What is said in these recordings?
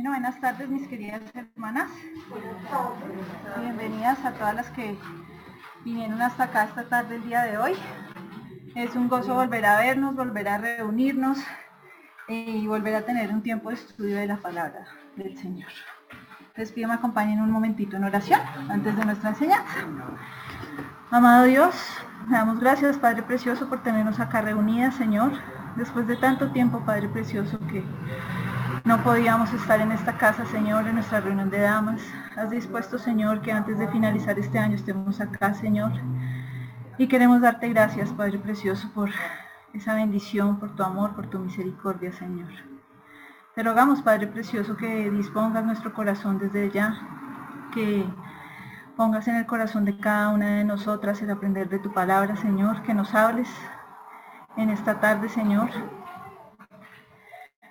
Bueno, buenas tardes mis queridas hermanas, bienvenidas a todas las que vinieron hasta acá esta tarde el día de hoy. Es un gozo volver a vernos, volver a reunirnos y volver a tener un tiempo de estudio de la palabra del Señor. Les pido me acompañen un momentito en oración antes de nuestra enseñanza. Amado Dios, te damos gracias, Padre Precioso, por tenernos acá reunidas, Señor, después de tanto tiempo, Padre Precioso, que no podíamos estar en esta casa, Señor, en nuestra reunión de damas. Has dispuesto, Señor, que antes de finalizar este año estemos acá, Señor. Y queremos darte gracias, Padre Precioso, por esa bendición, por tu amor, por tu misericordia, Señor. Te rogamos, Padre Precioso, que dispongas nuestro corazón desde ya, que pongas en el corazón de cada una de nosotras el aprender de tu palabra, Señor, que nos hables en esta tarde, Señor,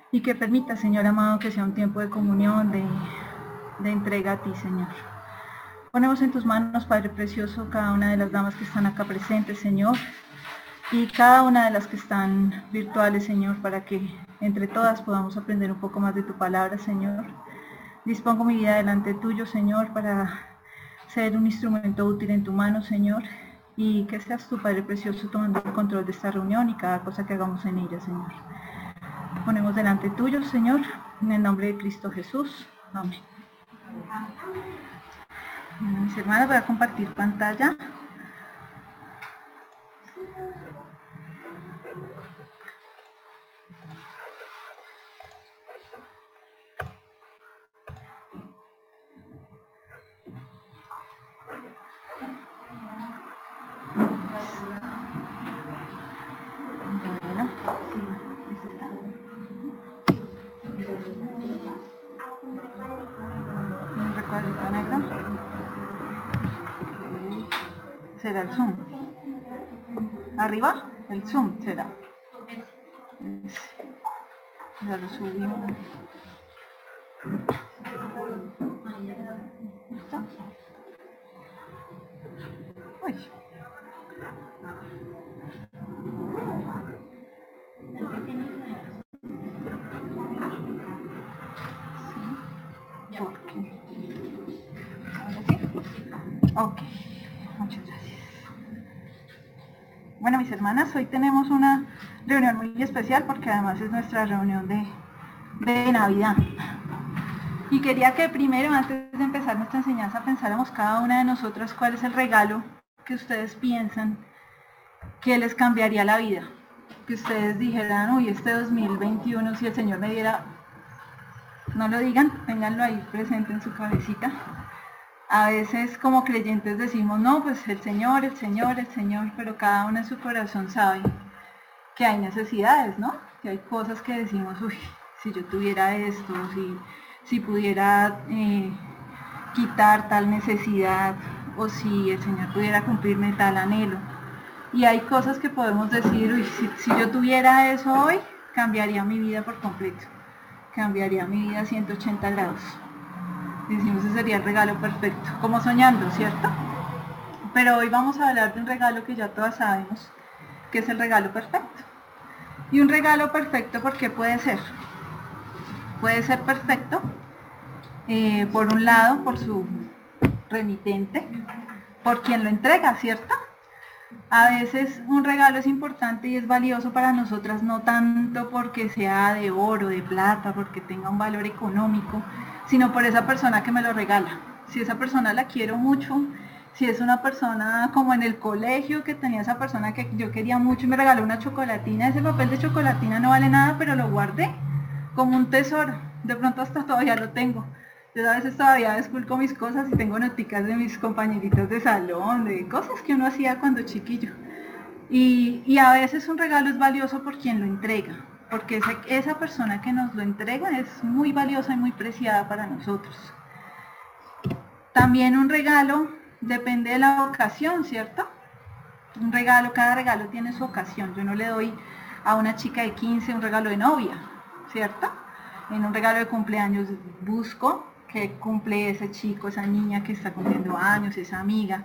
y que permita, Señor amado, que sea un tiempo de comunión, de entrega a ti, Señor. Ponemos en tus manos, Padre Precioso, cada una de las damas que están acá presentes, Señor, y cada una de las que están virtuales, Señor, para que entre todas podamos aprender un poco más de tu palabra, Señor. Dispongo mi vida delante tuyo, Señor, para ser un instrumento útil en tu mano, Señor, y que seas tú, Padre Precioso, tomando el control de esta reunión y cada cosa que hagamos en ella, Señor. Ponemos delante tuyo, Señor, en el nombre de Cristo Jesús. Amén. Bueno, mis hermanas, voy a compartir pantalla. Será el zoom. Arriba, el zoom será. Ya lo subimos. ¿Listo? Uy. Sí. ¿Por qué? ¿Ahora sí? Ok. Muchas gracias. Bueno, mis hermanas, hoy tenemos una reunión muy especial porque además es nuestra reunión de Navidad. Y quería que primero, antes de empezar nuestra enseñanza, pensáramos cada una de nosotras cuál es el regalo que ustedes piensan que les cambiaría la vida. Que ustedes dijeran, uy, este 2021, si el Señor me diera, no lo digan, ténganlo ahí presente en su cabecita. A veces como creyentes decimos, no, pues el Señor, el Señor, el Señor, pero cada uno en su corazón sabe que hay necesidades, ¿no? Que hay cosas que decimos, uy, si yo tuviera esto, si pudiera quitar tal necesidad, o si el Señor pudiera cumplirme tal anhelo. Y hay cosas que podemos decir, uy, si yo tuviera eso hoy, cambiaría mi vida por completo, cambiaría mi vida a 180 grados. Decimos que sería el regalo perfecto, como soñando, ¿cierto? Pero hoy vamos a hablar de un regalo que ya todas sabemos, que es el regalo perfecto. Y un regalo perfecto, ¿por qué puede ser? Puede ser perfecto, por un lado, por su remitente, por quien lo entrega, ¿cierto? A veces un regalo es importante y es valioso para nosotras, no tanto porque sea de oro, de plata, porque tenga un valor económico, sino por esa persona que me lo regala. Si esa persona la quiero mucho, si es una persona como en el colegio que tenía esa persona que yo quería mucho y me regaló una chocolatina, ese papel de chocolatina no vale nada, pero lo guardé como un tesoro. De pronto hasta todavía lo tengo. Yo a veces todavía desculco mis cosas y tengo noticas de mis compañeritas de salón, de cosas que uno hacía cuando chiquillo. Y a veces un regalo es valioso por quien lo entrega, porque esa persona que nos lo entrega es muy valiosa y muy preciada para nosotros. También un regalo depende de la ocasión, ¿cierto? Un regalo, cada regalo tiene su ocasión. Yo no le doy a una chica de 15 un regalo de novia, ¿cierto? En un regalo de cumpleaños busco que cumple ese chico, esa niña que está cumpliendo años, esa amiga.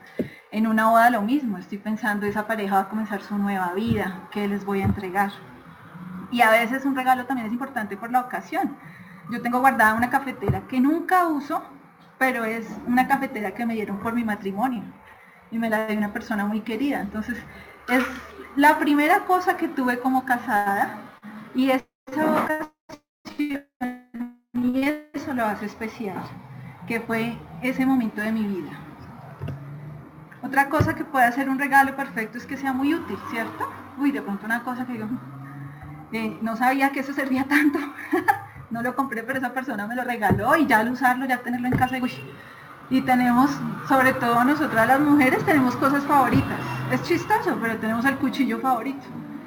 En una boda lo mismo, estoy pensando, esa pareja va a comenzar su nueva vida, ¿qué les voy a entregar? Y a veces un regalo también es importante por la ocasión. Yo tengo guardada una cafetera que nunca uso, pero es una cafetera que me dieron por mi matrimonio y me la dio una persona muy querida. Entonces, es la primera cosa que tuve como casada y esa vocación y eso lo hace especial, que fue ese momento de mi vida. Otra cosa que puede hacer un regalo perfecto es que sea muy útil, ¿cierto? Uy, de pronto una cosa que yo no sabía que eso servía tanto. No lo compré, pero esa persona me lo regaló y ya al usarlo, ya tenerlo en casa. Uy. Y tenemos, sobre todo nosotras las mujeres, tenemos cosas favoritas. Es chistoso, pero tenemos el cuchillo favorito,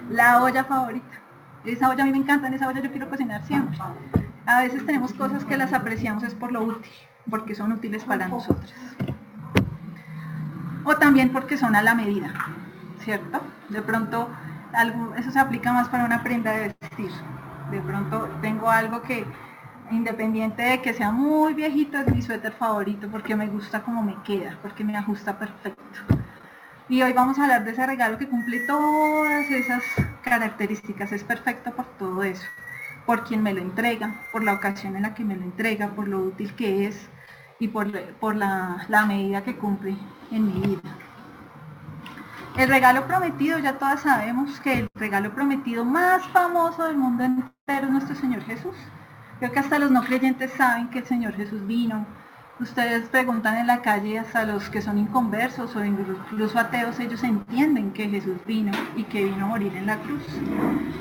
la olla favorita. Esa olla a mí me encanta, en esa olla yo quiero cocinar siempre. A veces tenemos cosas que las apreciamos es por lo útil, porque son útiles para nosotras. O también porque son a la medida, ¿cierto? De pronto, eso se aplica más para una prenda de vestir. De pronto tengo algo que, independiente de que sea muy viejito, es mi suéter favorito porque me gusta como me queda, porque me ajusta perfecto. Y hoy vamos a hablar de ese regalo que cumple todas esas características, es perfecto por todo eso, por quien me lo entrega, por la ocasión en la que me lo entrega, por lo útil que es y por la medida que cumple en mi vida. El regalo prometido, ya todas sabemos que el regalo prometido más famoso del mundo entero es nuestro Señor Jesús. Creo que hasta los no creyentes saben que el Señor Jesús vino. Ustedes preguntan en la calle hasta los que son inconversos o incluso ateos, ellos entienden que Jesús vino y que vino a morir en la cruz.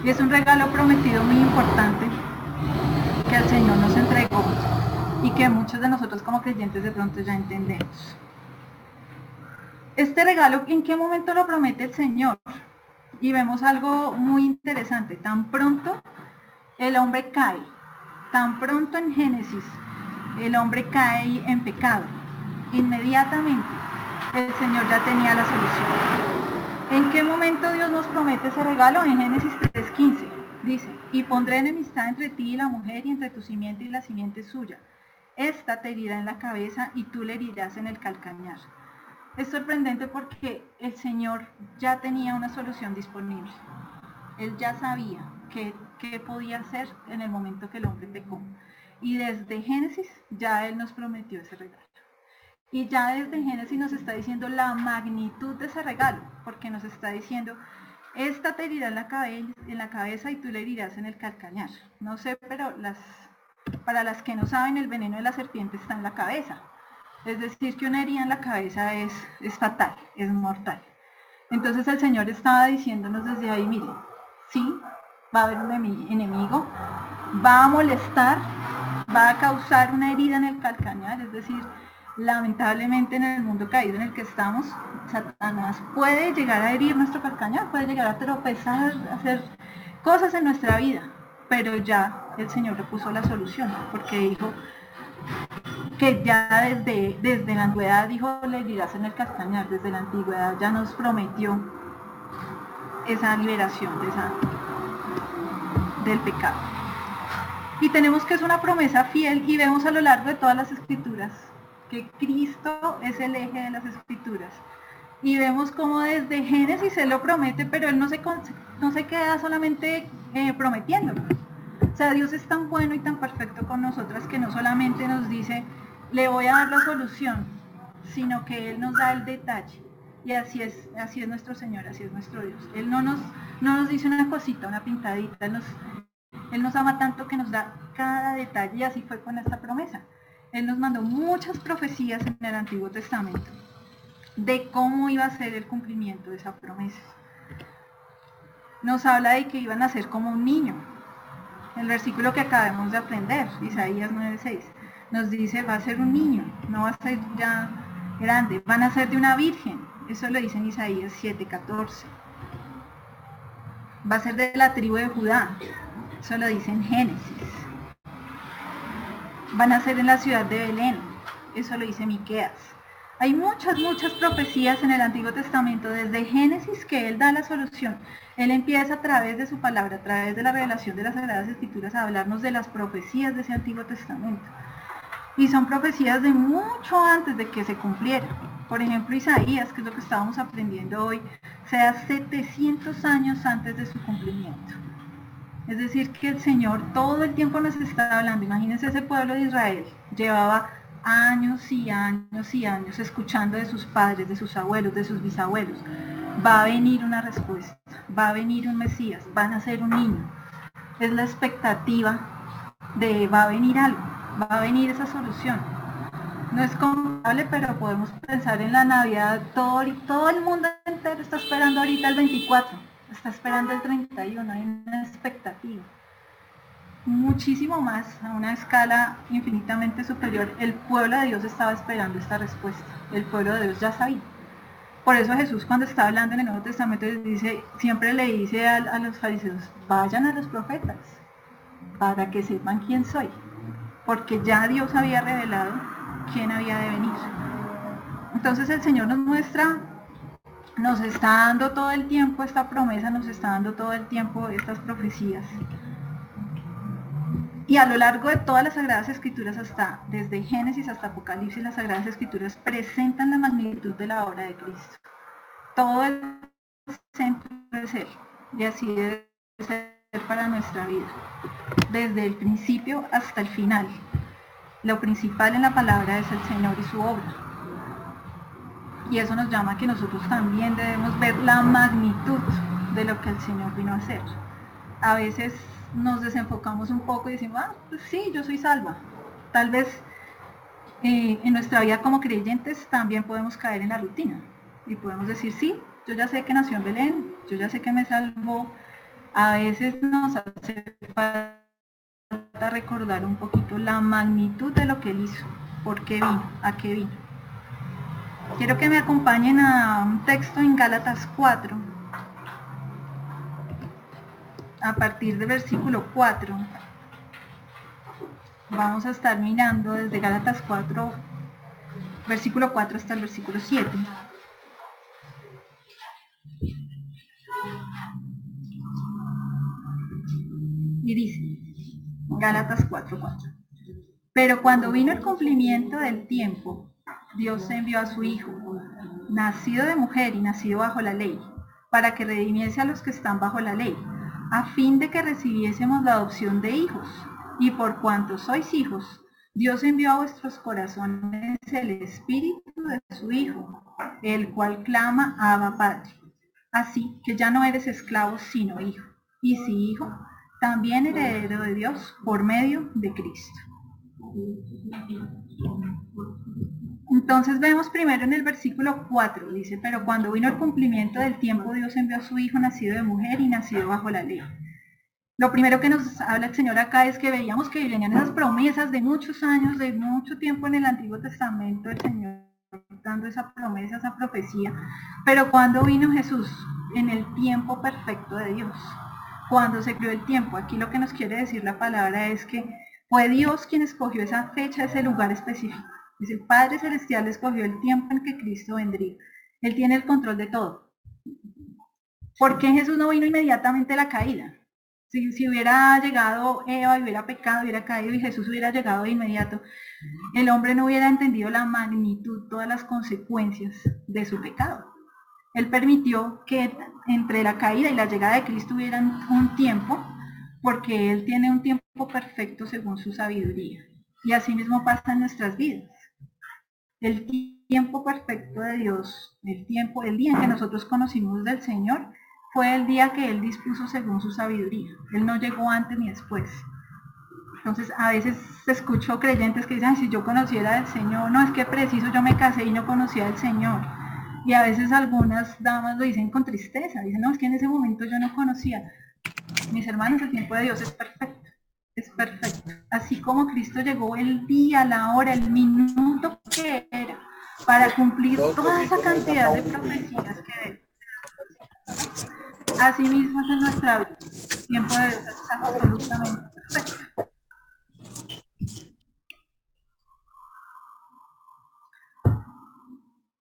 Y es un regalo prometido muy importante que el Señor nos entregó y que muchos de nosotros como creyentes de pronto ya entendemos. Este regalo, ¿en qué momento lo promete el Señor? Y vemos algo muy interesante. Tan pronto el hombre cae, tan pronto en Génesis, el hombre cae en pecado. Inmediatamente el Señor ya tenía la solución. ¿En qué momento Dios nos promete ese regalo? En Génesis 3:15 dice, y pondré enemistad entre ti y la mujer y entre tu simiente y la simiente suya. Esta te herirá en la cabeza y tú le herirás en el calcañar. Es sorprendente porque el Señor ya tenía una solución disponible. Él ya sabía qué podía hacer en el momento que el hombre pecó. Y desde Génesis ya Él nos prometió ese regalo. Y ya desde Génesis nos está diciendo la magnitud de ese regalo, porque nos está diciendo, esta te herirá en la cabeza y tú le herirás en el calcañar. No sé, pero para las que no saben, el veneno de la serpiente está en la cabeza. Es decir, que una herida en la cabeza es fatal, es mortal. Entonces el Señor estaba diciéndonos desde ahí, mire, sí, va a haber un enemigo, va a molestar, va a causar una herida en el calcañar, es decir, lamentablemente en el mundo caído en el que estamos, Satanás puede llegar a herir nuestro calcañar, puede llegar a tropezar, a hacer cosas en nuestra vida, pero ya el Señor le puso la solución, porque dijo, que ya desde la antigüedad dijo, le herirás en el calcañar, desde la antigüedad ya nos prometió esa liberación del pecado. Y tenemos que es una promesa fiel y vemos a lo largo de todas las escrituras que Cristo es el eje de las escrituras. Y vemos cómo desde Génesis Él lo promete, pero Él no se queda solamente prometiéndolo. O sea, Dios es tan bueno y tan perfecto con nosotras que no solamente nos dice, le voy a dar la solución, sino que Él nos da el detalle. Y así es nuestro Señor, así es nuestro Dios. Él no nos dice una cosita, una pintadita, Él nos ama tanto que nos da cada detalle, y así fue con esta promesa. Él nos mandó muchas profecías en el Antiguo Testamento de cómo iba a ser el cumplimiento de esa promesa. Nos habla de que iban a ser como un niño. El versículo que acabamos de aprender, Isaías 9:6, nos dice, va a ser un niño, no va a ser ya grande, van a ser de una virgen. Eso lo dice en Isaías 7:14. Va a ser de la tribu de Judá. Eso lo dice en Génesis. Van a ser en la ciudad de Belén. Eso lo dice Miqueas. Hay muchas profecías en el Antiguo Testamento, desde Génesis, que Él da la solución. Él empieza a través de su palabra, a través de la revelación de las Sagradas Escrituras, a hablarnos de las profecías de ese Antiguo Testamento. Y son profecías de mucho antes de que se cumpliera. Por ejemplo, Isaías, que es lo que estábamos aprendiendo hoy, se da 700 años antes de su cumplimiento. Es decir, que el Señor todo el tiempo nos está hablando. Imagínense ese pueblo de Israel, llevaba años y años y años escuchando de sus padres, de sus abuelos, de sus bisabuelos. Va a venir una respuesta, va a venir un Mesías, va a nacer un niño. Es la expectativa de va a venir algo, va a venir esa solución. No es comparable, pero podemos pensar en la Navidad. Todo el mundo entero está esperando ahorita el 24, está esperando el 31, hay una expectativa. Muchísimo más, a una escala infinitamente superior, el pueblo de Dios estaba esperando esta respuesta. El pueblo de Dios ya sabía. Por eso Jesús, cuando está hablando en el Nuevo Testamento, dice, siempre le dice a los fariseos, vayan a los profetas para que sepan quién soy. Porque ya Dios había revelado quién había de venir. Entonces el Señor nos muestra, nos está dando todo el tiempo esta promesa, nos está dando todo el tiempo estas profecías. Y a lo largo de todas las Sagradas Escrituras, hasta desde Génesis hasta Apocalipsis, las Sagradas Escrituras presentan la magnitud de la obra de Cristo. Todo el centro de ser, y así debe ser para nuestra vida, desde el principio hasta el final. Lo principal en la palabra es el Señor y su obra. Y eso nos llama a que nosotros también debemos ver la magnitud de lo que el Señor vino a hacer. A veces nos desenfocamos un poco y decimos, pues sí, yo soy salva. Tal vez en nuestra vida como creyentes también podemos caer en la rutina. Y podemos decir, sí, yo ya sé que nació en Belén, yo ya sé que me salvó. A veces nos hace falta recordar un poquito la magnitud de lo que él hizo, por qué vino, a qué vino. Quiero que me acompañen a un texto en Gálatas 4, a partir del versículo 4. Vamos a estar mirando desde Gálatas 4, versículo 4 hasta el versículo 7. Y dice, Gálatas 4:4. Pero cuando vino el cumplimiento del tiempo, Dios envió a su Hijo, nacido de mujer y nacido bajo la ley, para que redimiese a los que están bajo la ley, a fin de que recibiésemos la adopción de hijos. Y por cuanto sois hijos, Dios envió a vuestros corazones el Espíritu de su Hijo, el cual clama Abba Padre. Así que ya no eres esclavo, sino hijo. Y si hijo, también heredero de Dios por medio de Cristo. Entonces vemos primero en el versículo 4, dice, pero cuando vino el cumplimiento del tiempo, Dios envió a su Hijo nacido de mujer y nacido bajo la ley. Lo primero que nos habla el Señor acá es que veíamos que venían esas promesas de muchos años, de mucho tiempo en el Antiguo Testamento, el Señor dando esa promesa, esa profecía, pero cuando vino Jesús, en el tiempo perfecto de Dios. Cuando se creó el tiempo, aquí lo que nos quiere decir la palabra es que fue Dios quien escogió esa fecha, ese lugar específico. Es el Padre Celestial escogió el tiempo en que Cristo vendría. Él tiene el control de todo. ¿Por qué Jesús no vino inmediatamente la caída? Si hubiera llegado Eva, hubiera pecado, hubiera caído y Jesús hubiera llegado de inmediato, el hombre no hubiera entendido la magnitud, todas las consecuencias de su pecado. Él permitió que entre la caída y la llegada de Cristo hubieran un tiempo, porque Él tiene un tiempo perfecto según su sabiduría. Y así mismo pasa en nuestras vidas. El tiempo perfecto de Dios, el día en que nosotros conocimos del Señor, fue el día que Él dispuso según su sabiduría. Él no llegó antes ni después. Entonces a veces escucho creyentes que dicen, si yo conociera del Señor, no, es que preciso yo me casé y no conocía del Señor. Y a veces algunas damas lo dicen con tristeza, dicen, no, es que en ese momento yo no conocía. Mis hermanos, el tiempo de Dios es perfecto, es perfecto. Así como Cristo llegó el día, la hora, el minuto que era, para cumplir toda esa cantidad de profecías que él. Así mismo es en nuestra vida. El tiempo de Dios es absolutamente perfecto.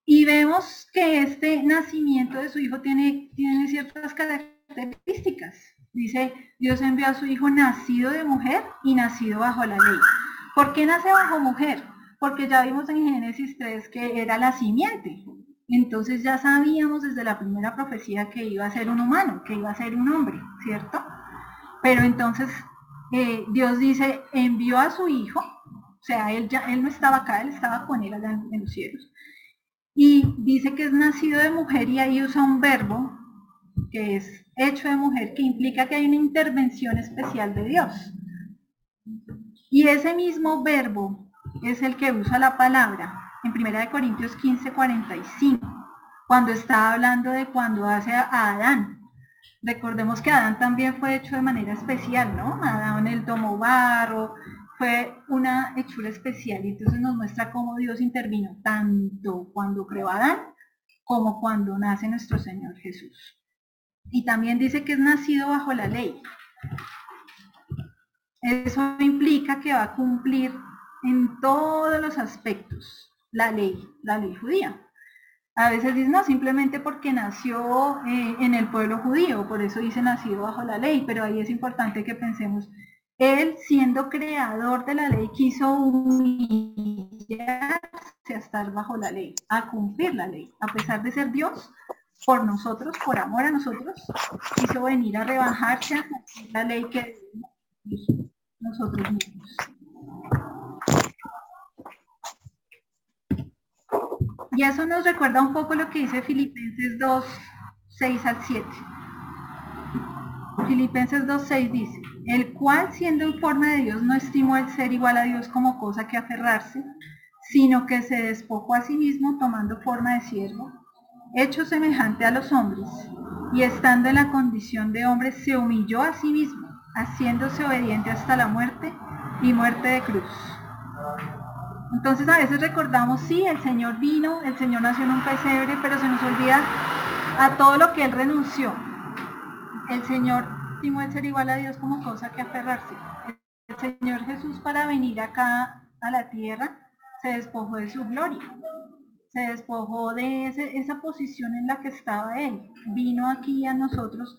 Y vemos que este nacimiento de su Hijo tiene ciertas características. Dice, Dios envió a su Hijo nacido de mujer y nacido bajo la ley. ¿Por qué nace bajo mujer? Porque ya vimos en Génesis 3 que era la simiente. Entonces ya sabíamos desde la primera profecía que iba a ser un humano, que iba a ser un hombre, ¿cierto? Pero entonces Dios dice, envió a su hijo, o sea, él no estaba acá, él estaba con él allá en los cielos. Y dice que es nacido de mujer y ahí usa un verbo que es hecho de mujer, que implica que hay una intervención especial de Dios. Y ese mismo verbo es el que usa la palabra en 1 Corintios 15:45, cuando está hablando de cuando hace a Adán. Recordemos que Adán también fue hecho de manera especial, ¿no? Adán, él tomó barro, fue una hechura especial, y entonces nos muestra cómo Dios intervino tanto cuando creó a Adán como cuando nace nuestro Señor Jesús. Y también dice que es nacido bajo la ley. Eso implica que va a cumplir en todos los aspectos la ley judía. A veces dicen, no, simplemente porque nació en el pueblo judío, por eso dice nacido bajo la ley, pero ahí es importante que pensemos, él siendo creador de la ley quiso humillarse a estar bajo la ley, a cumplir la ley, a pesar de ser Dios, por nosotros, por amor a nosotros, quiso venir a rebajarse a la ley que nosotros mismos. Y eso nos recuerda un poco lo que dice Filipenses 2:6-7. Filipenses 2:6 dice, el cual siendo en forma de Dios no estimó el ser igual a Dios como cosa que aferrarse, sino que se despojó a sí mismo tomando forma de siervo, hecho semejante a los hombres, y estando en la condición de hombre se humilló a sí mismo, haciéndose obediente hasta la muerte y muerte de cruz. Entonces a veces recordamos, sí, el Señor vino, el Señor nació en un pesebre, pero se nos olvida a todo lo que Él renunció. El Señor estimó el ser igual a Dios como cosa que aferrarse. El Señor Jesús, para venir acá a la tierra, se despojó de su gloria, se despojó de esa posición en la que estaba Él. Vino aquí a nosotros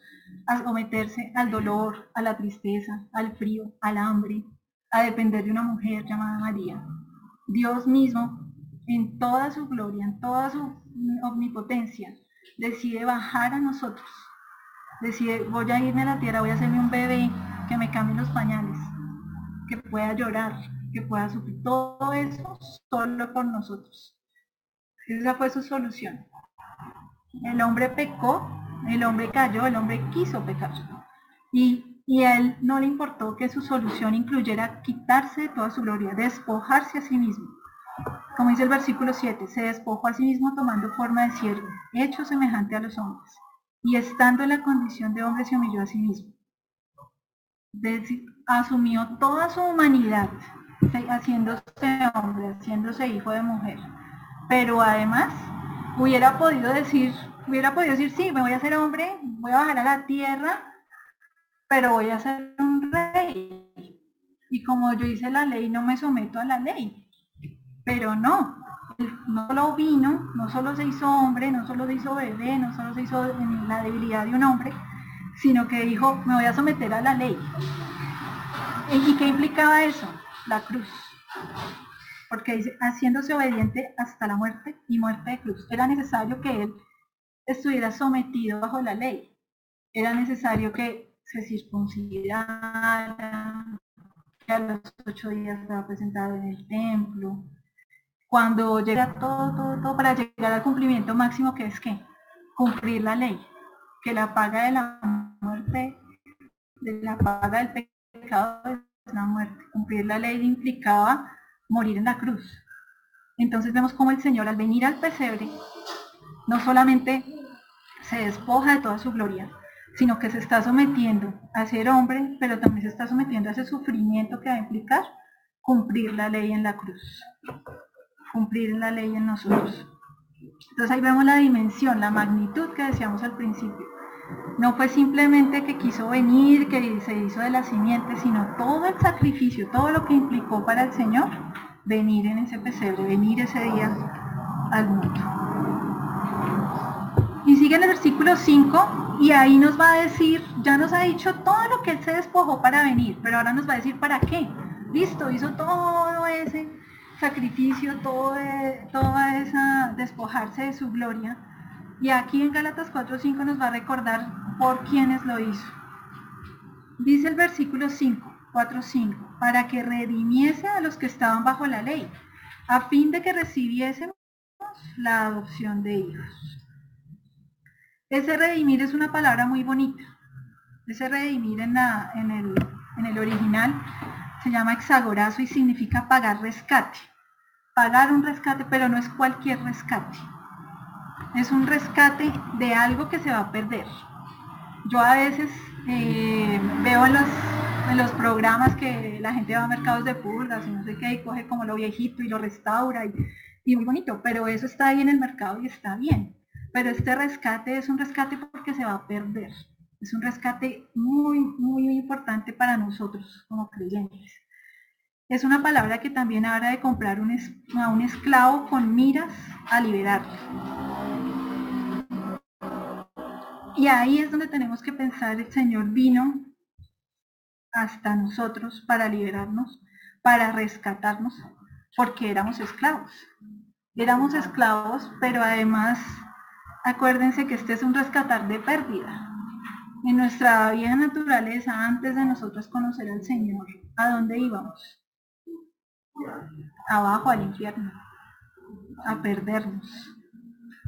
a someterse al dolor, a la tristeza, al frío, al hambre, a depender de una mujer llamada María. Dios mismo, en toda su gloria, en toda su omnipotencia, decide bajar a nosotros. Decide, voy a irme a la tierra, voy a hacerme un bebé, que me cambie los pañales, que pueda llorar, que pueda sufrir. Todo eso solo por nosotros. Esa fue su solución. El hombre pecó, el hombre cayó, el hombre quiso pecar. Y a él no le importó que su solución incluyera quitarse de toda su gloria, despojarse a sí mismo. Como dice el versículo 7, se despojó a sí mismo tomando forma de siervo, hecho semejante a los hombres. Y estando en la condición de hombre se humilló a sí mismo. Asumió toda su humanidad, haciéndose hombre, haciéndose hijo de mujer. Pero además hubiera podido decir, sí, me voy a hacer hombre, voy a bajar a la tierra, pero voy a ser un rey, y como yo hice la ley, no me someto a la ley. Pero no solo vino, no solo se hizo hombre, no solo se hizo bebé, no solo se hizo en la debilidad de un hombre, sino que dijo, me voy a someter a la ley. ¿Y qué implicaba eso? La cruz, porque dice, haciéndose obediente hasta la muerte y muerte de cruz. Era necesario que él estuviera sometido bajo la ley, era necesario que se circuncidara, que a los 8 días estaba presentado en el templo, cuando llega todo para llegar al cumplimiento máximo, que es que cumplir la ley, que la paga de la muerte, de la paga del pecado es la muerte. Cumplir la ley implicaba morir en la cruz. Entonces vemos cómo el Señor, al venir al pesebre, no solamente se despoja de toda su gloria, sino que se está sometiendo a ser hombre, pero también se está sometiendo a ese sufrimiento que va a implicar cumplir la ley en la cruz, cumplir la ley en nosotros. Entonces ahí vemos la dimensión, la magnitud que decíamos al principio. No fue simplemente que quiso venir, que se hizo de la simiente, sino todo el sacrificio, todo lo que implicó para el Señor venir en ese pesebre, venir ese día al mundo. Y sigue en el versículo 5, y ahí nos va a decir, ya nos ha dicho todo lo que él se despojó para venir, pero ahora nos va a decir para qué. Listo, hizo todo ese sacrificio, toda esa despojarse de su gloria. Y aquí en Gálatas 4:5 nos va a recordar por quiénes lo hizo. Dice el versículo 4:5, para que redimiese a los que estaban bajo la ley, a fin de que recibiésemos la adopción de hijos. Ese redimir es una palabra muy bonita. Ese redimir en el original se llama hexagorazo y significa pagar rescate. Pagar un rescate, pero no es cualquier rescate. Es un rescate de algo que se va a perder. Yo a veces veo en los programas que la gente va a mercados de pulgas y no sé qué, y coge como lo viejito y lo restaura, y muy bonito, pero eso está ahí en el mercado y está bien. Pero este rescate es un rescate porque se va a perder. Es un rescate muy, muy importante para nosotros como creyentes. Es una palabra que también habla de comprar a un esclavo con miras a liberarlo. Y ahí es donde tenemos que pensar: el Señor vino hasta nosotros para liberarnos, para rescatarnos, porque éramos esclavos. Éramos esclavos, pero además, acuérdense que este es un rescatar de pérdida. En nuestra vieja naturaleza, antes de nosotros conocer al Señor, ¿a dónde íbamos? Abajo, al infierno, a perdernos.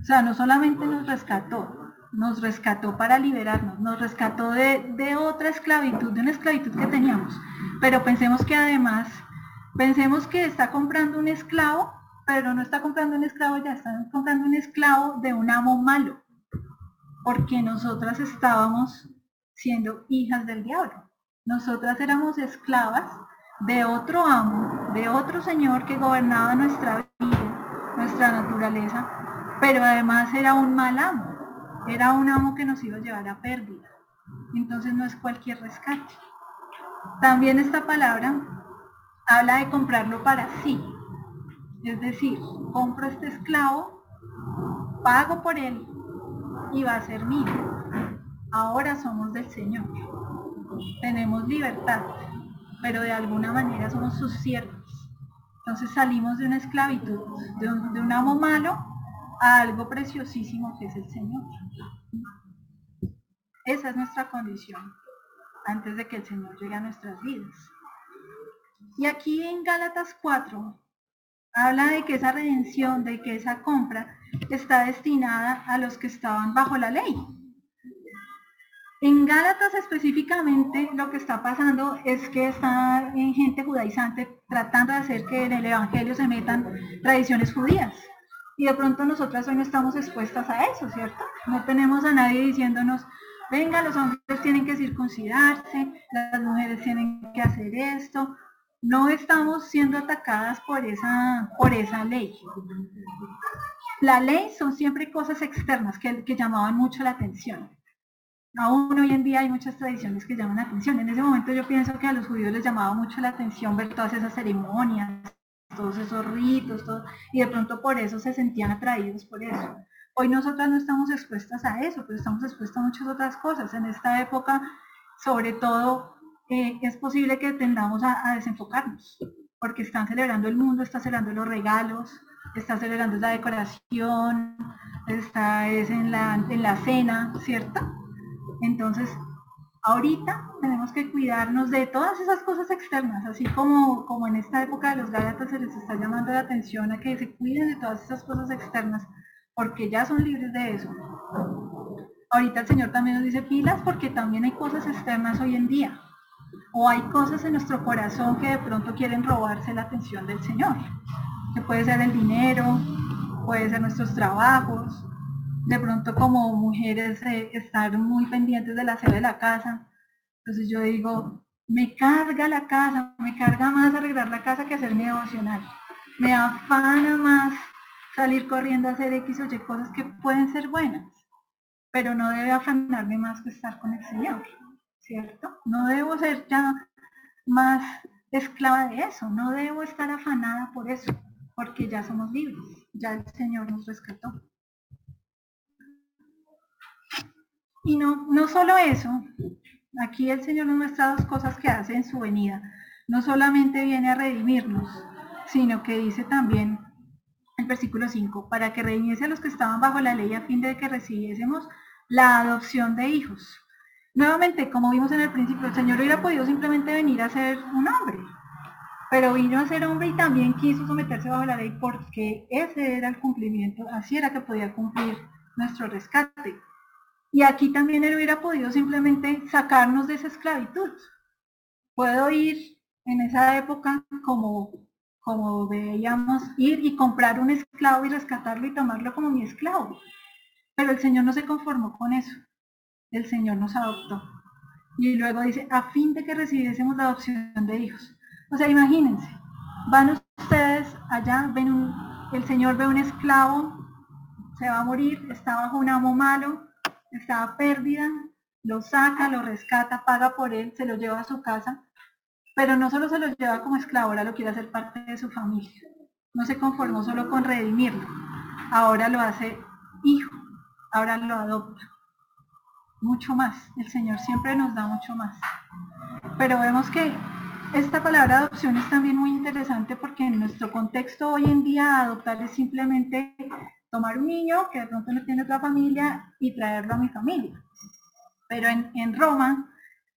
O sea, no solamente nos rescató para liberarnos, nos rescató de otra esclavitud, de una esclavitud que teníamos. Pero pensemos que además, pensemos que está comprando un esclavo, pero no está comprando un esclavo, ya está comprando un esclavo de un amo malo. Porque nosotras estábamos siendo hijas del diablo. Nosotras éramos esclavas de otro amo, de otro señor que gobernaba nuestra vida, nuestra naturaleza, pero además era un mal amo. Era un amo que nos iba a llevar a pérdida. Entonces no es cualquier rescate. También esta palabra habla de comprarlo para sí. Es decir, compro este esclavo, pago por él, y va a ser mío. Ahora somos del Señor. Tenemos libertad, pero de alguna manera somos sus siervos. Entonces salimos de una esclavitud, de un amo malo, a algo preciosísimo que es el Señor. Esa es nuestra condición antes de que el Señor llegue a nuestras vidas. Y aquí en Gálatas 4 habla de que esa redención, de que esa compra está destinada a los que estaban bajo la ley. En Gálatas específicamente lo que está pasando es que está gente judaizante tratando de hacer que en el evangelio se metan tradiciones judías. Y de pronto nosotras hoy no estamos expuestas a eso, ¿cierto? No tenemos a nadie diciéndonos: venga, los hombres tienen que circuncidarse, las mujeres tienen que hacer esto. No estamos siendo atacadas por esa ley. La ley son siempre cosas externas que llamaban mucho la atención. Aún hoy en día hay muchas tradiciones que llaman la atención. En ese momento yo pienso que a los judíos les llamaba mucho la atención ver todas esas ceremonias, todos esos ritos, y de pronto por eso se sentían atraídos por eso. Hoy nosotras no estamos expuestas a eso, pero estamos expuestas a muchas otras cosas. En esta época, sobre todo, es posible que tendamos a desenfocarnos, porque están celebrando el mundo, está celebrando los regalos, está celebrando la decoración, es en la cena, ¿cierto? Entonces, ahorita tenemos que cuidarnos de todas esas cosas externas, así como en esta época de los Gálatas se les está llamando la atención a que se cuiden de todas esas cosas externas, porque ya son libres de eso. Ahorita el Señor también nos dice pilas, porque también hay cosas externas hoy en día, o hay cosas en nuestro corazón que de pronto quieren robarse la atención del Señor, que puede ser el dinero, puede ser nuestros trabajos, de pronto como mujeres estar muy pendientes del aseo de la casa. Entonces yo digo, me carga la casa, me carga más arreglar la casa que hacer mi devocional, me afana más salir corriendo a hacer X o Y cosas que pueden ser buenas, pero no debe afanarme más que estar con el Señor, ¿cierto? No debo ser ya más esclava de eso, no debo estar afanada por eso, porque ya somos libres, ya el Señor nos rescató. Y no solo eso, aquí el Señor nos muestra dos cosas que hace en su venida. No solamente viene a redimirnos, sino que dice también el versículo 5, para que redimiese a los que estaban bajo la ley a fin de que recibiésemos la adopción de hijos. Nuevamente, como vimos en el principio, el Señor hubiera podido simplemente venir a ser un hombre, pero vino a ser hombre y también quiso someterse bajo la ley porque ese era el cumplimiento, así era que podía cumplir nuestro rescate. Y aquí también Él hubiera podido simplemente sacarnos de esa esclavitud. Puedo ir en esa época como veíamos, ir y comprar un esclavo y rescatarlo y tomarlo como mi esclavo. Pero el Señor no se conformó con eso. El Señor nos adoptó. Y luego dice, a fin de que recibiésemos la adopción de hijos. O sea, imagínense, van ustedes allá, el Señor ve un esclavo, se va a morir, está bajo un amo malo, está a pérdida, lo saca, lo rescata, paga por él, se lo lleva a su casa, pero no solo se lo lleva como esclavo, ahora lo quiere hacer parte de su familia. No se conformó solo con redimirlo, ahora lo hace hijo, ahora lo adopta. Mucho más, el Señor siempre nos da mucho más. Pero vemos que esta palabra adopción es también muy interesante porque en nuestro contexto hoy en día adoptar es simplemente tomar un niño que de pronto no tiene otra familia y traerlo a mi familia. Pero en Roma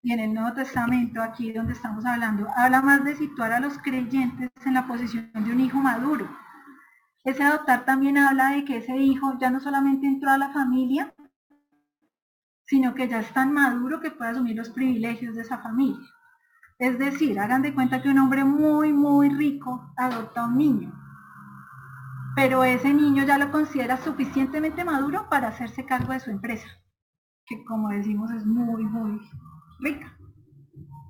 y en el Nuevo Testamento, aquí donde estamos hablando, habla más de situar a los creyentes en la posición de un hijo maduro. Ese adoptar también habla de que ese hijo ya no solamente entró a la familia, sino que ya es tan maduro que puede asumir los privilegios de esa familia. Es decir, hagan de cuenta que un hombre muy, muy rico adopta a un niño, pero ese niño ya lo considera suficientemente maduro para hacerse cargo de su empresa, que como decimos es muy, muy rica.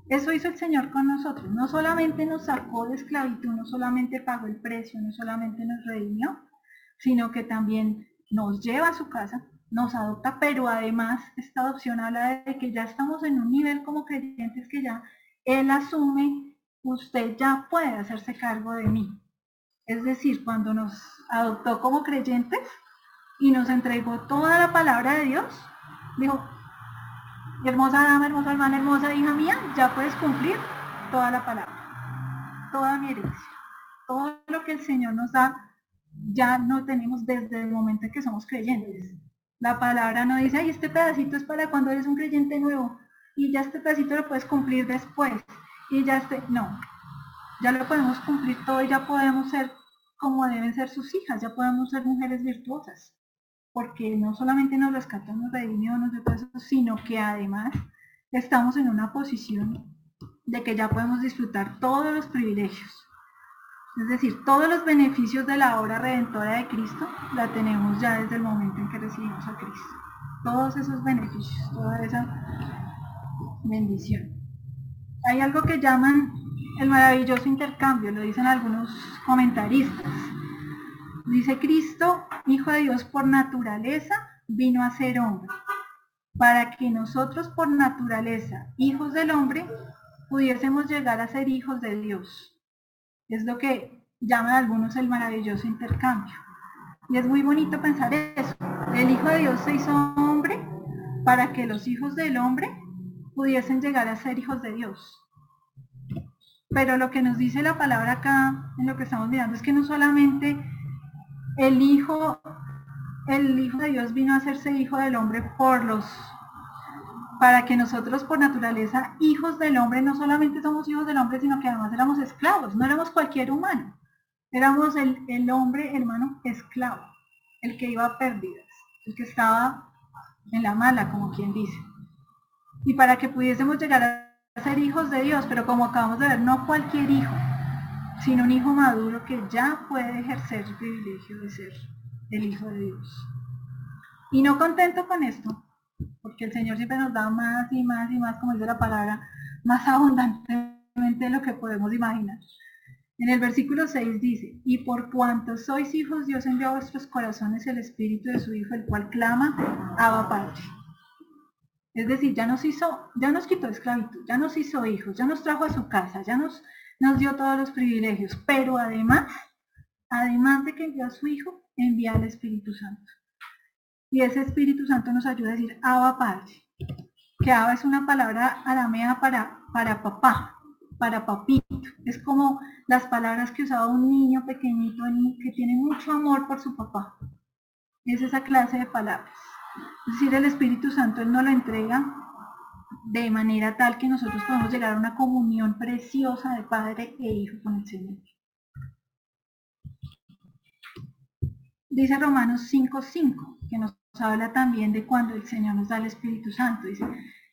Eso hizo el Señor con nosotros, no solamente nos sacó de esclavitud, no solamente pagó el precio, no solamente nos redimió, sino que también nos lleva a su casa, nos adopta, pero además esta adopción habla de que ya estamos en un nivel como creyentes que ya Él asume, usted ya puede hacerse cargo de mí. Es decir, cuando nos adoptó como creyentes y nos entregó toda la palabra de Dios, dijo, hermosa dama, hermosa hermana, hermosa hija mía, ya puedes cumplir toda la palabra, toda mi herencia, todo lo que el Señor nos da, ya no tenemos desde el momento en que somos creyentes. La palabra no dice, ay, este pedacito es para cuando eres un creyente nuevo, y ya este pedacito lo puedes cumplir después, y ya no, ya lo podemos cumplir todo y ya podemos ser como deben ser sus hijas, ya podemos ser mujeres virtuosas, porque no solamente nos rescató, nos redimió, nos dio todo eso, sino que además estamos en una posición de que ya podemos disfrutar todos los privilegios, es decir, todos los beneficios de la obra redentora de Cristo la tenemos ya desde el momento en que recibimos a Cristo, todos esos beneficios, toda esa bendición. Hay algo que llaman el maravilloso intercambio, lo dicen algunos comentaristas. Dice, Cristo, Hijo de Dios por naturaleza, vino a ser hombre, para que nosotros por naturaleza, hijos del hombre, pudiésemos llegar a ser hijos de Dios. Es lo que llaman algunos el maravilloso intercambio. Y es muy bonito pensar eso. El Hijo de Dios se hizo hombre para que los hijos del hombre pudiesen llegar a ser hijos de Dios. Pero lo que nos dice la palabra acá, en lo que estamos mirando, es que no solamente el Hijo de Dios vino a hacerse hijo del hombre para que nosotros por naturaleza, hijos del hombre, no solamente somos hijos del hombre, sino que además éramos esclavos, no éramos cualquier humano, éramos el hombre, hermano, esclavo, el que iba a pérdidas, el que estaba en la mala, como quien dice. Y para que pudiésemos llegar a ser hijos de Dios, pero como acabamos de ver, no cualquier hijo, sino un hijo maduro que ya puede ejercer el privilegio de ser el Hijo de Dios. Y no contento con esto, porque el Señor siempre nos da más y más y más, como dice la palabra, más abundantemente de lo que podemos imaginar. En el versículo 6 dice, y por cuanto sois hijos, Dios envió a vuestros corazones el Espíritu de su Hijo, el cual clama, Abba Padre. Es decir, ya nos quitó esclavitud, ya nos hizo hijos, ya nos trajo a su casa, ya nos dio todos los privilegios, pero además de que envió a su Hijo, envía al Espíritu Santo. Y ese Espíritu Santo nos ayuda a decir Abba Padre, que Abba es una palabra aramea para papá, para papito. Es como las palabras que usaba un niño pequeñito que tiene mucho amor por su papá. Es esa clase de palabras. Es decir, el Espíritu Santo Él nos lo entrega de manera tal que nosotros podemos llegar a una comunión preciosa de Padre e Hijo con el Señor. Dice Romanos 5:5, que nos habla también de cuando el Señor nos da el Espíritu Santo. Dice,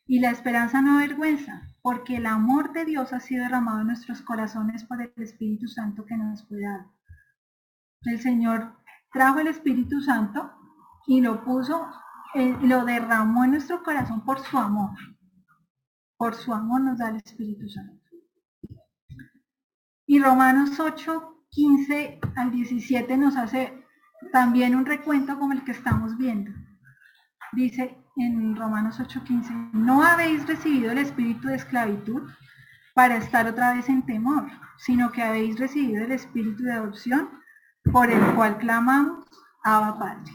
y la esperanza no avergüenza, porque el amor de Dios ha sido derramado en nuestros corazones por el Espíritu Santo que nos fue dado. El Señor trajo el Espíritu Santo y lo puso, lo derramó en nuestro corazón por su amor. Por su amor nos da el Espíritu Santo. Y Romanos 8:15 al 17 nos hace también un recuento como el que estamos viendo. Dice en Romanos 8:15, no habéis recibido el espíritu de esclavitud para estar otra vez en temor, sino que habéis recibido el espíritu de adopción, por el cual clamamos, Abba Padre.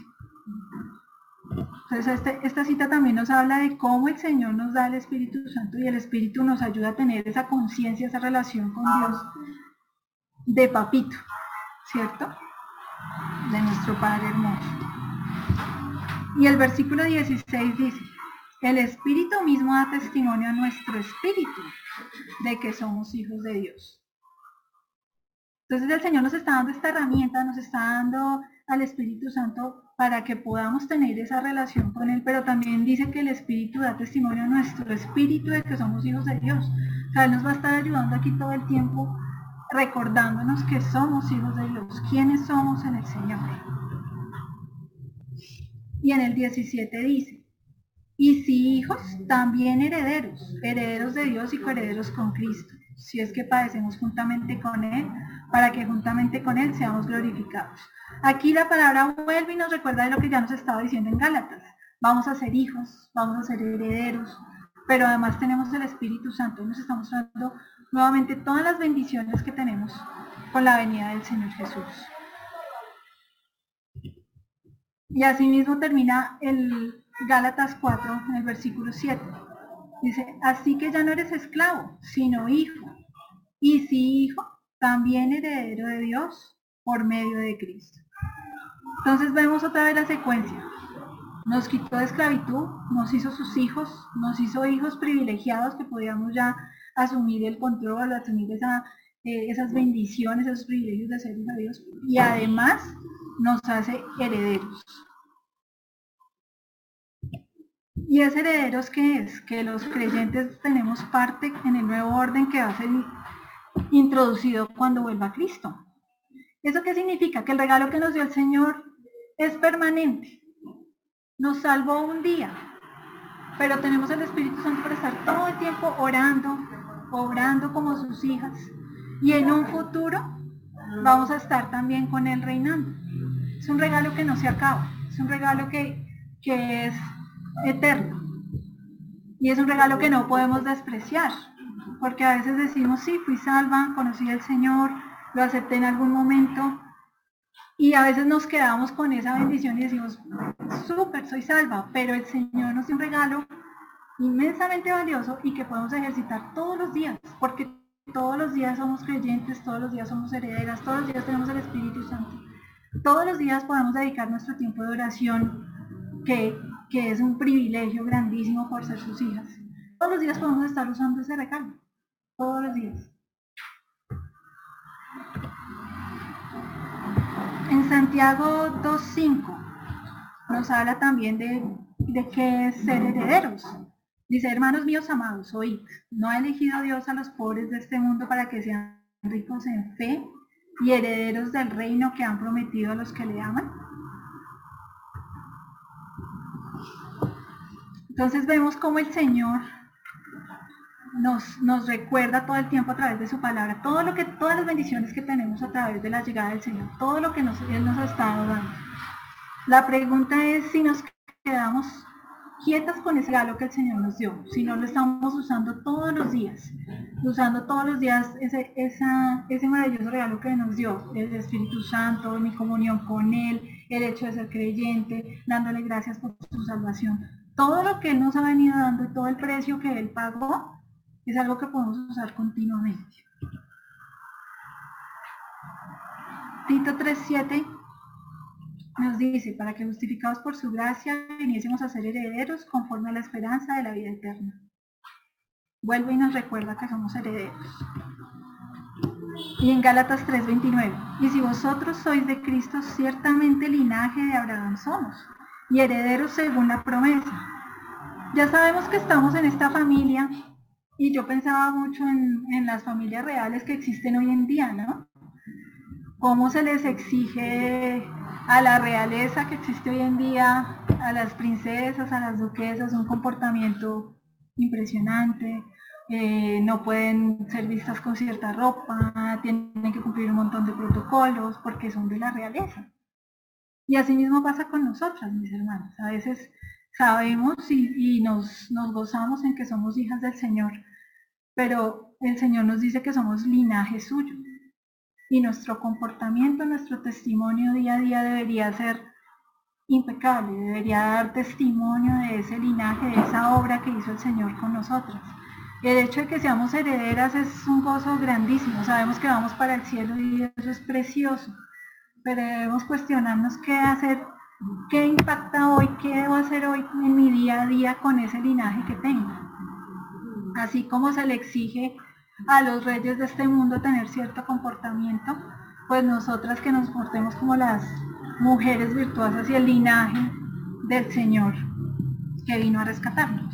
Entonces esta cita también nos habla de cómo el Señor nos da el Espíritu Santo y el Espíritu nos ayuda a tener esa conciencia, esa relación con Dios de papito, ¿cierto? De nuestro Padre hermoso. Y el versículo 16 dice, el Espíritu mismo da testimonio a nuestro espíritu de que somos hijos de Dios. Entonces el Señor nos está dando esta herramienta, nos está dando al Espíritu Santo para que podamos tener esa relación con Él, pero también dice que el Espíritu da testimonio a nuestro espíritu de que somos hijos de Dios. O sea, Él nos va a estar ayudando aquí todo el tiempo, recordándonos que somos hijos de Dios, quiénes somos en el Señor. Y en el 17 dice, y si hijos, también herederos, herederos de Dios y coherederos con Cristo, si es que padecemos juntamente con Él, para que juntamente con Él seamos glorificados. Aquí la palabra vuelve y nos recuerda de lo que ya nos estaba diciendo en Gálatas. Vamos a ser hijos, vamos a ser herederos, pero además tenemos el Espíritu Santo, nos está mostrando nuevamente todas las bendiciones que tenemos con la venida del Señor Jesús. Y asimismo termina el Gálatas 4, en el versículo 7. Dice, así que ya no eres esclavo, sino hijo. Y si hijo, también heredero de Dios por medio de Cristo. Entonces vemos otra vez la secuencia. Nos quitó de esclavitud, nos hizo sus hijos, nos hizo hijos privilegiados que podíamos ya asumir el control, asumir esas bendiciones, esos privilegios de ser hijos de Dios. Y además nos hace herederos. ¿Y es herederos qué es? Que los creyentes tenemos parte en el nuevo orden que va a ser introducido cuando vuelva a Cristo. ¿Eso qué significa? Que el regalo que nos dio el Señor es permanente. Nos salvó un día, pero tenemos el Espíritu Santo para estar todo el tiempo obrando como sus hijas. Y en un futuro vamos a estar también con Él reinando. Es un regalo que no se acaba, es un regalo que es eterno. Y es un regalo que no podemos despreciar, porque a veces decimos, sí, fui salva, conocí al Señor, lo acepté en algún momento, y a veces nos quedamos con esa bendición y decimos, súper, soy salva, pero el Señor nos dio un regalo inmensamente valioso y que podemos ejercitar todos los días, porque todos los días somos creyentes, todos los días somos herederas, todos los días tenemos el Espíritu Santo, todos los días podemos dedicar nuestro tiempo de oración, que es un privilegio grandísimo por ser sus hijas. Todos los días podemos estar usando ese regalo, todos los días. En Santiago 2:5 nos habla también de qué es ser herederos. Dice, hermanos míos amados, oíd, ¿no ha elegido a Dios a los pobres de este mundo para que sean ricos en fe y herederos del reino que han prometido a los que le aman? Entonces vemos cómo el Señor nos recuerda todo el tiempo a través de su palabra, todas las bendiciones que tenemos a través de la llegada del Señor, todo lo que Él nos ha estado dando. La pregunta es si nos quedamos quietas con ese regalo que el Señor nos dio, si no lo estamos usando todos los días ese maravilloso regalo que nos dio, el Espíritu Santo, mi comunión con Él, el hecho de ser creyente, dándole gracias por su salvación. Todo lo que Él nos ha venido dando, todo el precio que Él pagó, es algo que podemos usar continuamente. Tito 3:7 nos dice, para que justificados por su gracia, viniésemos a ser herederos conforme a la esperanza de la vida eterna. vuelve y nos recuerda que somos herederos. Y en Gálatas 3:29, y si vosotros sois de Cristo, ciertamente linaje de Abraham somos, y herederos según la promesa. Ya sabemos que estamos en esta familia, y yo pensaba mucho en las familias reales que existen hoy en día, ¿no? Cómo se les exige a la realeza que existe hoy en día, a las princesas, a las duquesas, un comportamiento impresionante. No pueden ser vistas con cierta ropa, tienen que cumplir un montón de protocolos porque son de la realeza. Y así mismo pasa con nosotras, mis hermanas. A veces sabemos y nos gozamos en que somos hijas del Señor, pero el Señor nos dice que somos linaje suyo. Y nuestro comportamiento, nuestro testimonio día a día debería ser impecable, debería dar testimonio de ese linaje, de esa obra que hizo el Señor con nosotras. El hecho de que seamos herederas es un gozo grandísimo, sabemos que vamos para el cielo y eso es precioso, pero debemos cuestionarnos qué hacer, qué impacta hoy, qué debo hacer hoy en mi día a día con ese linaje que tengo. Así como se le exige a los reyes de este mundo tener cierto comportamiento, pues nosotras que nos portemos como las mujeres virtuosas y el linaje del Señor que vino a rescatarnos.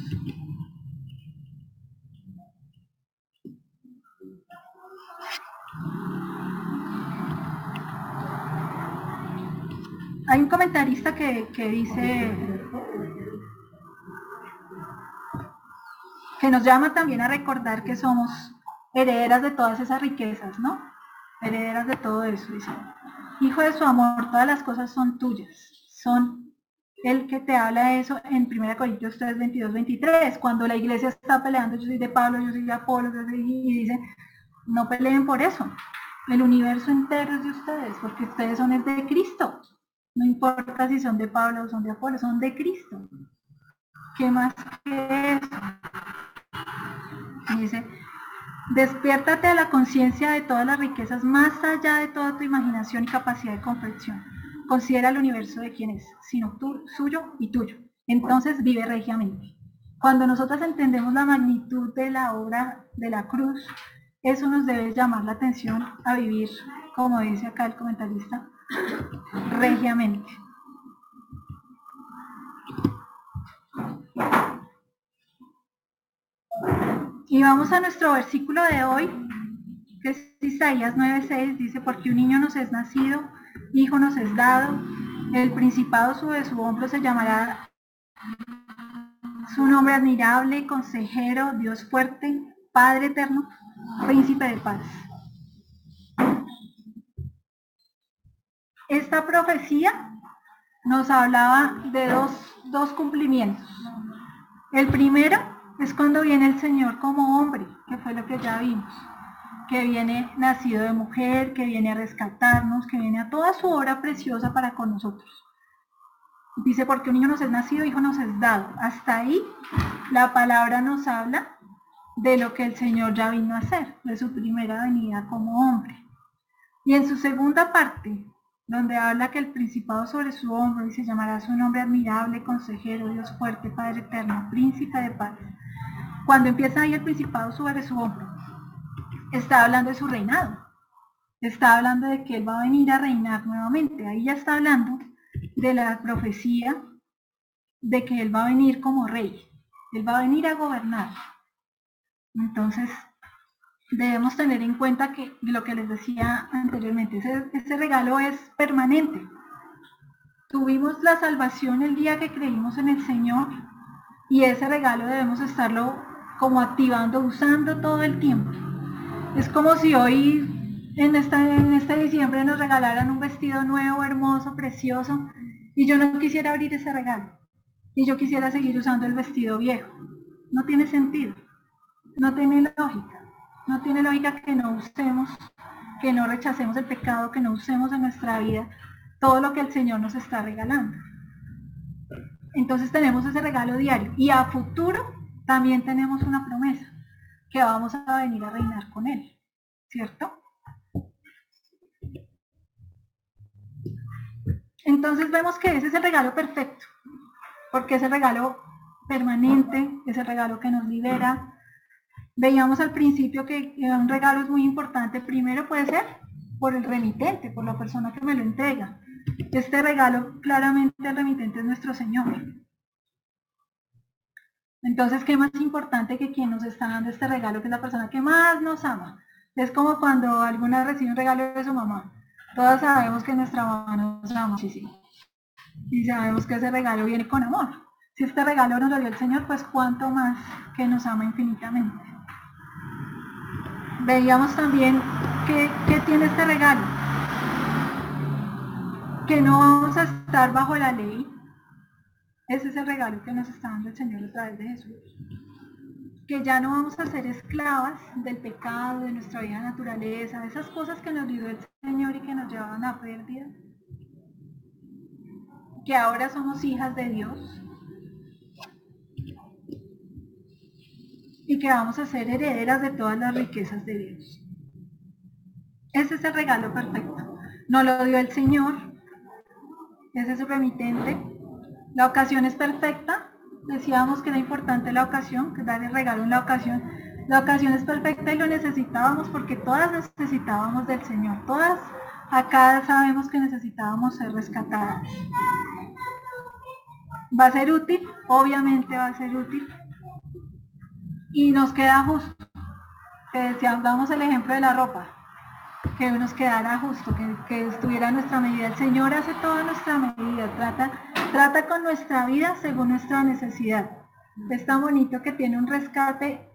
Hay un comentarista que dice que nos llama también a recordar que somos herederas de todas esas riquezas, ¿no? Herederas de todo eso, dice. Hijo de su amor, todas las cosas son tuyas. Son el que te habla de eso en 1 Corintios 3, 22, 23. Cuando la iglesia está peleando, yo soy de Pablo, yo soy de Apolo, y dicen, no peleen por eso. El universo entero es de ustedes, porque ustedes son el de Cristo. No importa si son de Pablo o son de Apolo, son de Cristo. ¿Qué más que eso? Dice, despiértate a la conciencia de todas las riquezas, más allá de toda tu imaginación y capacidad de comprensión. Considera el universo de quien es, sino tú, suyo y tuyo. Entonces vive regiamente. Cuando nosotros entendemos la magnitud de la obra de la cruz, eso nos debe llamar la atención a vivir, como dice acá el comentarista, regiamente. Y vamos a nuestro versículo de hoy, que es Isaías 9:6, dice, porque un niño nos es nacido, hijo nos es dado, el principado sobre su hombro se llamará, su nombre admirable, consejero, Dios fuerte, Padre eterno, príncipe de paz. Esta profecía nos hablaba de dos cumplimientos. El primero es cuando viene el Señor como hombre, que fue lo que ya vimos, que viene nacido de mujer, que viene a rescatarnos, que viene a toda su obra preciosa para con nosotros. Dice, porque un niño nos es nacido, hijo nos es dado. Hasta ahí la palabra nos habla de lo que el Señor ya vino a hacer, de su primera venida como hombre. Y en su segunda parte, donde habla que el principado sobre su hombro y se llamará su nombre admirable, consejero, Dios fuerte, Padre eterno, príncipe de paz. Cuando empieza ahí el principado sobre su hombro, está hablando de su reinado, está hablando de que él va a venir a reinar nuevamente. Ahí ya está hablando de la profecía de que él va a venir como rey, él va a venir a gobernar. Entonces, debemos tener en cuenta que lo que les decía anteriormente, ese regalo es permanente. Tuvimos la salvación el día que creímos en el Señor y ese regalo debemos estarlo como activando, usando todo el tiempo. Es como si hoy en este diciembre nos regalaran un vestido nuevo, hermoso, precioso, y yo no quisiera abrir ese regalo y yo quisiera seguir usando el vestido viejo. No tiene sentido, no tiene lógica. No tiene lógica que no usemos, que no rechacemos el pecado, que no usemos en nuestra vida todo lo que el Señor nos está regalando. Entonces tenemos ese regalo diario y a futuro también tenemos una promesa, que vamos a venir a reinar con Él, ¿cierto? Entonces vemos que ese es el regalo perfecto, porque es el regalo permanente, es el regalo que nos libera, Veíamos al principio que un regalo es muy importante. Primero puede ser por el remitente, por la persona que me lo entrega. Este regalo, claramente el remitente es nuestro Señor. Entonces, ¿qué más importante que quien nos está dando este regalo, que es la persona que más nos ama? Es como cuando alguna recibe un regalo de su mamá. Todas sabemos que nuestra mamá nos ama, sí. Y sabemos que ese regalo viene con amor. Si este regalo nos lo dio el Señor, pues cuánto más que nos ama infinitamente. Veíamos también que tiene este regalo. Que no vamos a estar bajo la ley. Ese es el regalo que nos está dando el Señor a través de Jesús. Que ya no vamos a ser esclavas del pecado, de nuestra vieja naturaleza, de esas cosas que nos dio el Señor y que nos llevaban a pérdida. Que ahora somos hijas de Dios. Y que vamos a ser herederas de todas las riquezas de Dios. Ese es el regalo perfecto. Nos lo dio el Señor. Ese es su remitente. La ocasión es perfecta. Decíamos que era importante la ocasión, que dar el regalo en la ocasión. La ocasión es perfecta y lo necesitábamos porque todas necesitábamos del Señor. Todas acá sabemos que necesitábamos ser rescatadas. ¿Va a ser útil? Obviamente va a ser útil. Y nos queda justo. Si hablamos el ejemplo de la ropa, que nos quedara justo, que estuviera a nuestra medida. El Señor hace toda nuestra medida, trata con nuestra vida según nuestra necesidad. Es tan bonito que tiene un rescate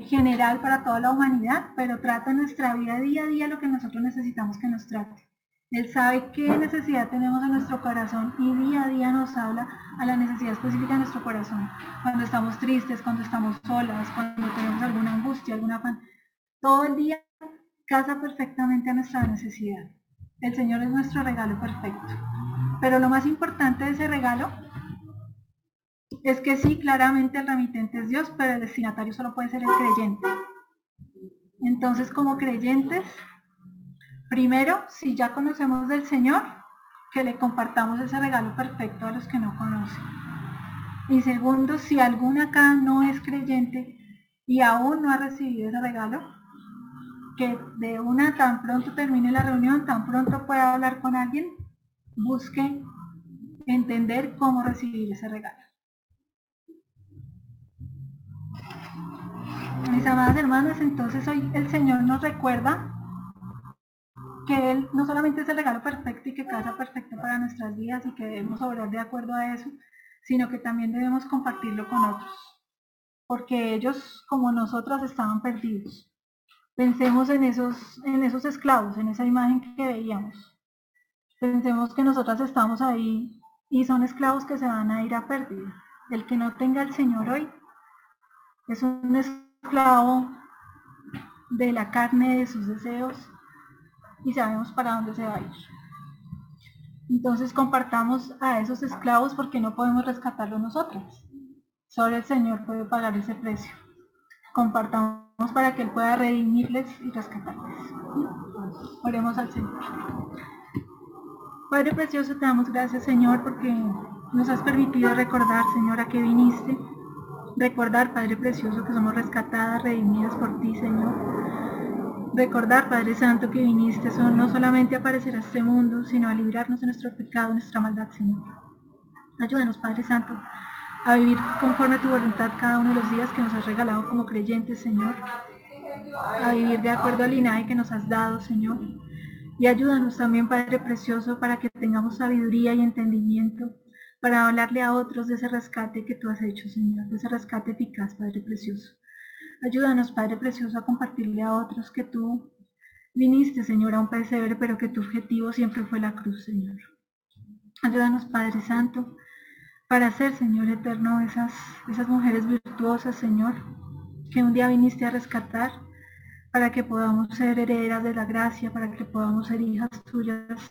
general para toda la humanidad, pero trata nuestra vida día a día lo que nosotros necesitamos que nos trate. Él sabe qué necesidad tenemos en nuestro corazón y día a día nos habla a la necesidad específica de nuestro corazón. Cuando estamos tristes, cuando estamos solas, cuando tenemos alguna angustia, algún afán, todo el día casa perfectamente a nuestra necesidad. El Señor es nuestro regalo perfecto. Pero lo más importante de ese regalo es que sí, claramente el remitente es Dios, pero el destinatario solo puede ser el creyente. Entonces, como creyentes, primero, si ya conocemos del Señor, que le compartamos ese regalo perfecto a los que no conocen. Y segundo, si alguno acá no es creyente y aún no ha recibido ese regalo, que de una tan pronto termine la reunión, tan pronto pueda hablar con alguien, busque entender cómo recibir ese regalo. Mis amadas hermanas, entonces hoy el Señor nos recuerda que Él no solamente es el regalo perfecto y que casa perfecto para nuestras vidas y que debemos obrar de acuerdo a eso, sino que también debemos compartirlo con otros, porque ellos, como nosotros, estaban perdidos. Pensemos en esos esclavos, en esa imagen que veíamos. Pensemos que nosotras estamos ahí y son esclavos que se van a ir a pérdida. El que no tenga al Señor hoy es un esclavo de la carne, de sus deseos, y sabemos para dónde se va a ir. Entonces compartamos a esos esclavos porque no podemos rescatarlos nosotras. Solo el Señor puede pagar ese precio. Compartamos para que Él pueda redimirles y rescatarles. Oremos al Señor. Padre precioso, te damos gracias, Señor, porque nos has permitido recordar, Señor, a qué viniste. Recordar, Padre precioso, que somos rescatadas, redimidas por ti, Señor. Recordar, Padre Santo, que viniste no solamente a aparecer a este mundo, sino a librarnos de nuestro pecado, de nuestra maldad, Señor. Ayúdanos, Padre Santo, a vivir conforme a tu voluntad cada uno de los días que nos has regalado como creyentes, Señor. A vivir de acuerdo al linaje que nos has dado, Señor. Y ayúdanos también, Padre precioso, para que tengamos sabiduría y entendimiento para hablarle a otros de ese rescate que tú has hecho, Señor, de ese rescate eficaz, Padre precioso. Ayúdanos, Padre precioso, a compartirle a otros que tú viniste, Señor, a un pesebre, pero que tu objetivo siempre fue la cruz, Señor. Ayúdanos, Padre Santo, para ser, Señor eterno, esas mujeres virtuosas, Señor, que un día viniste a rescatar, para que podamos ser herederas de la gracia, para que podamos ser hijas tuyas,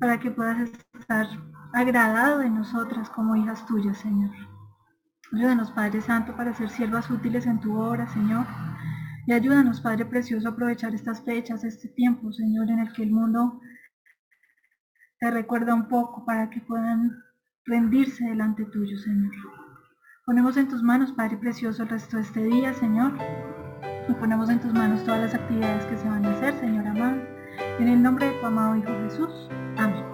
para que puedas estar agradado de nosotras como hijas tuyas, Señor. Ayúdanos, Padre Santo, para ser siervas útiles en tu obra, Señor, y ayúdanos, Padre Precioso, a aprovechar estas fechas, este tiempo, Señor, en el que el mundo te recuerda un poco, para que puedan rendirse delante tuyo, Señor. Ponemos en tus manos, Padre Precioso, el resto de este día, Señor. Y ponemos en tus manos todas las actividades que se van a hacer, Señor amado. En el nombre de tu amado Hijo Jesús. Amén.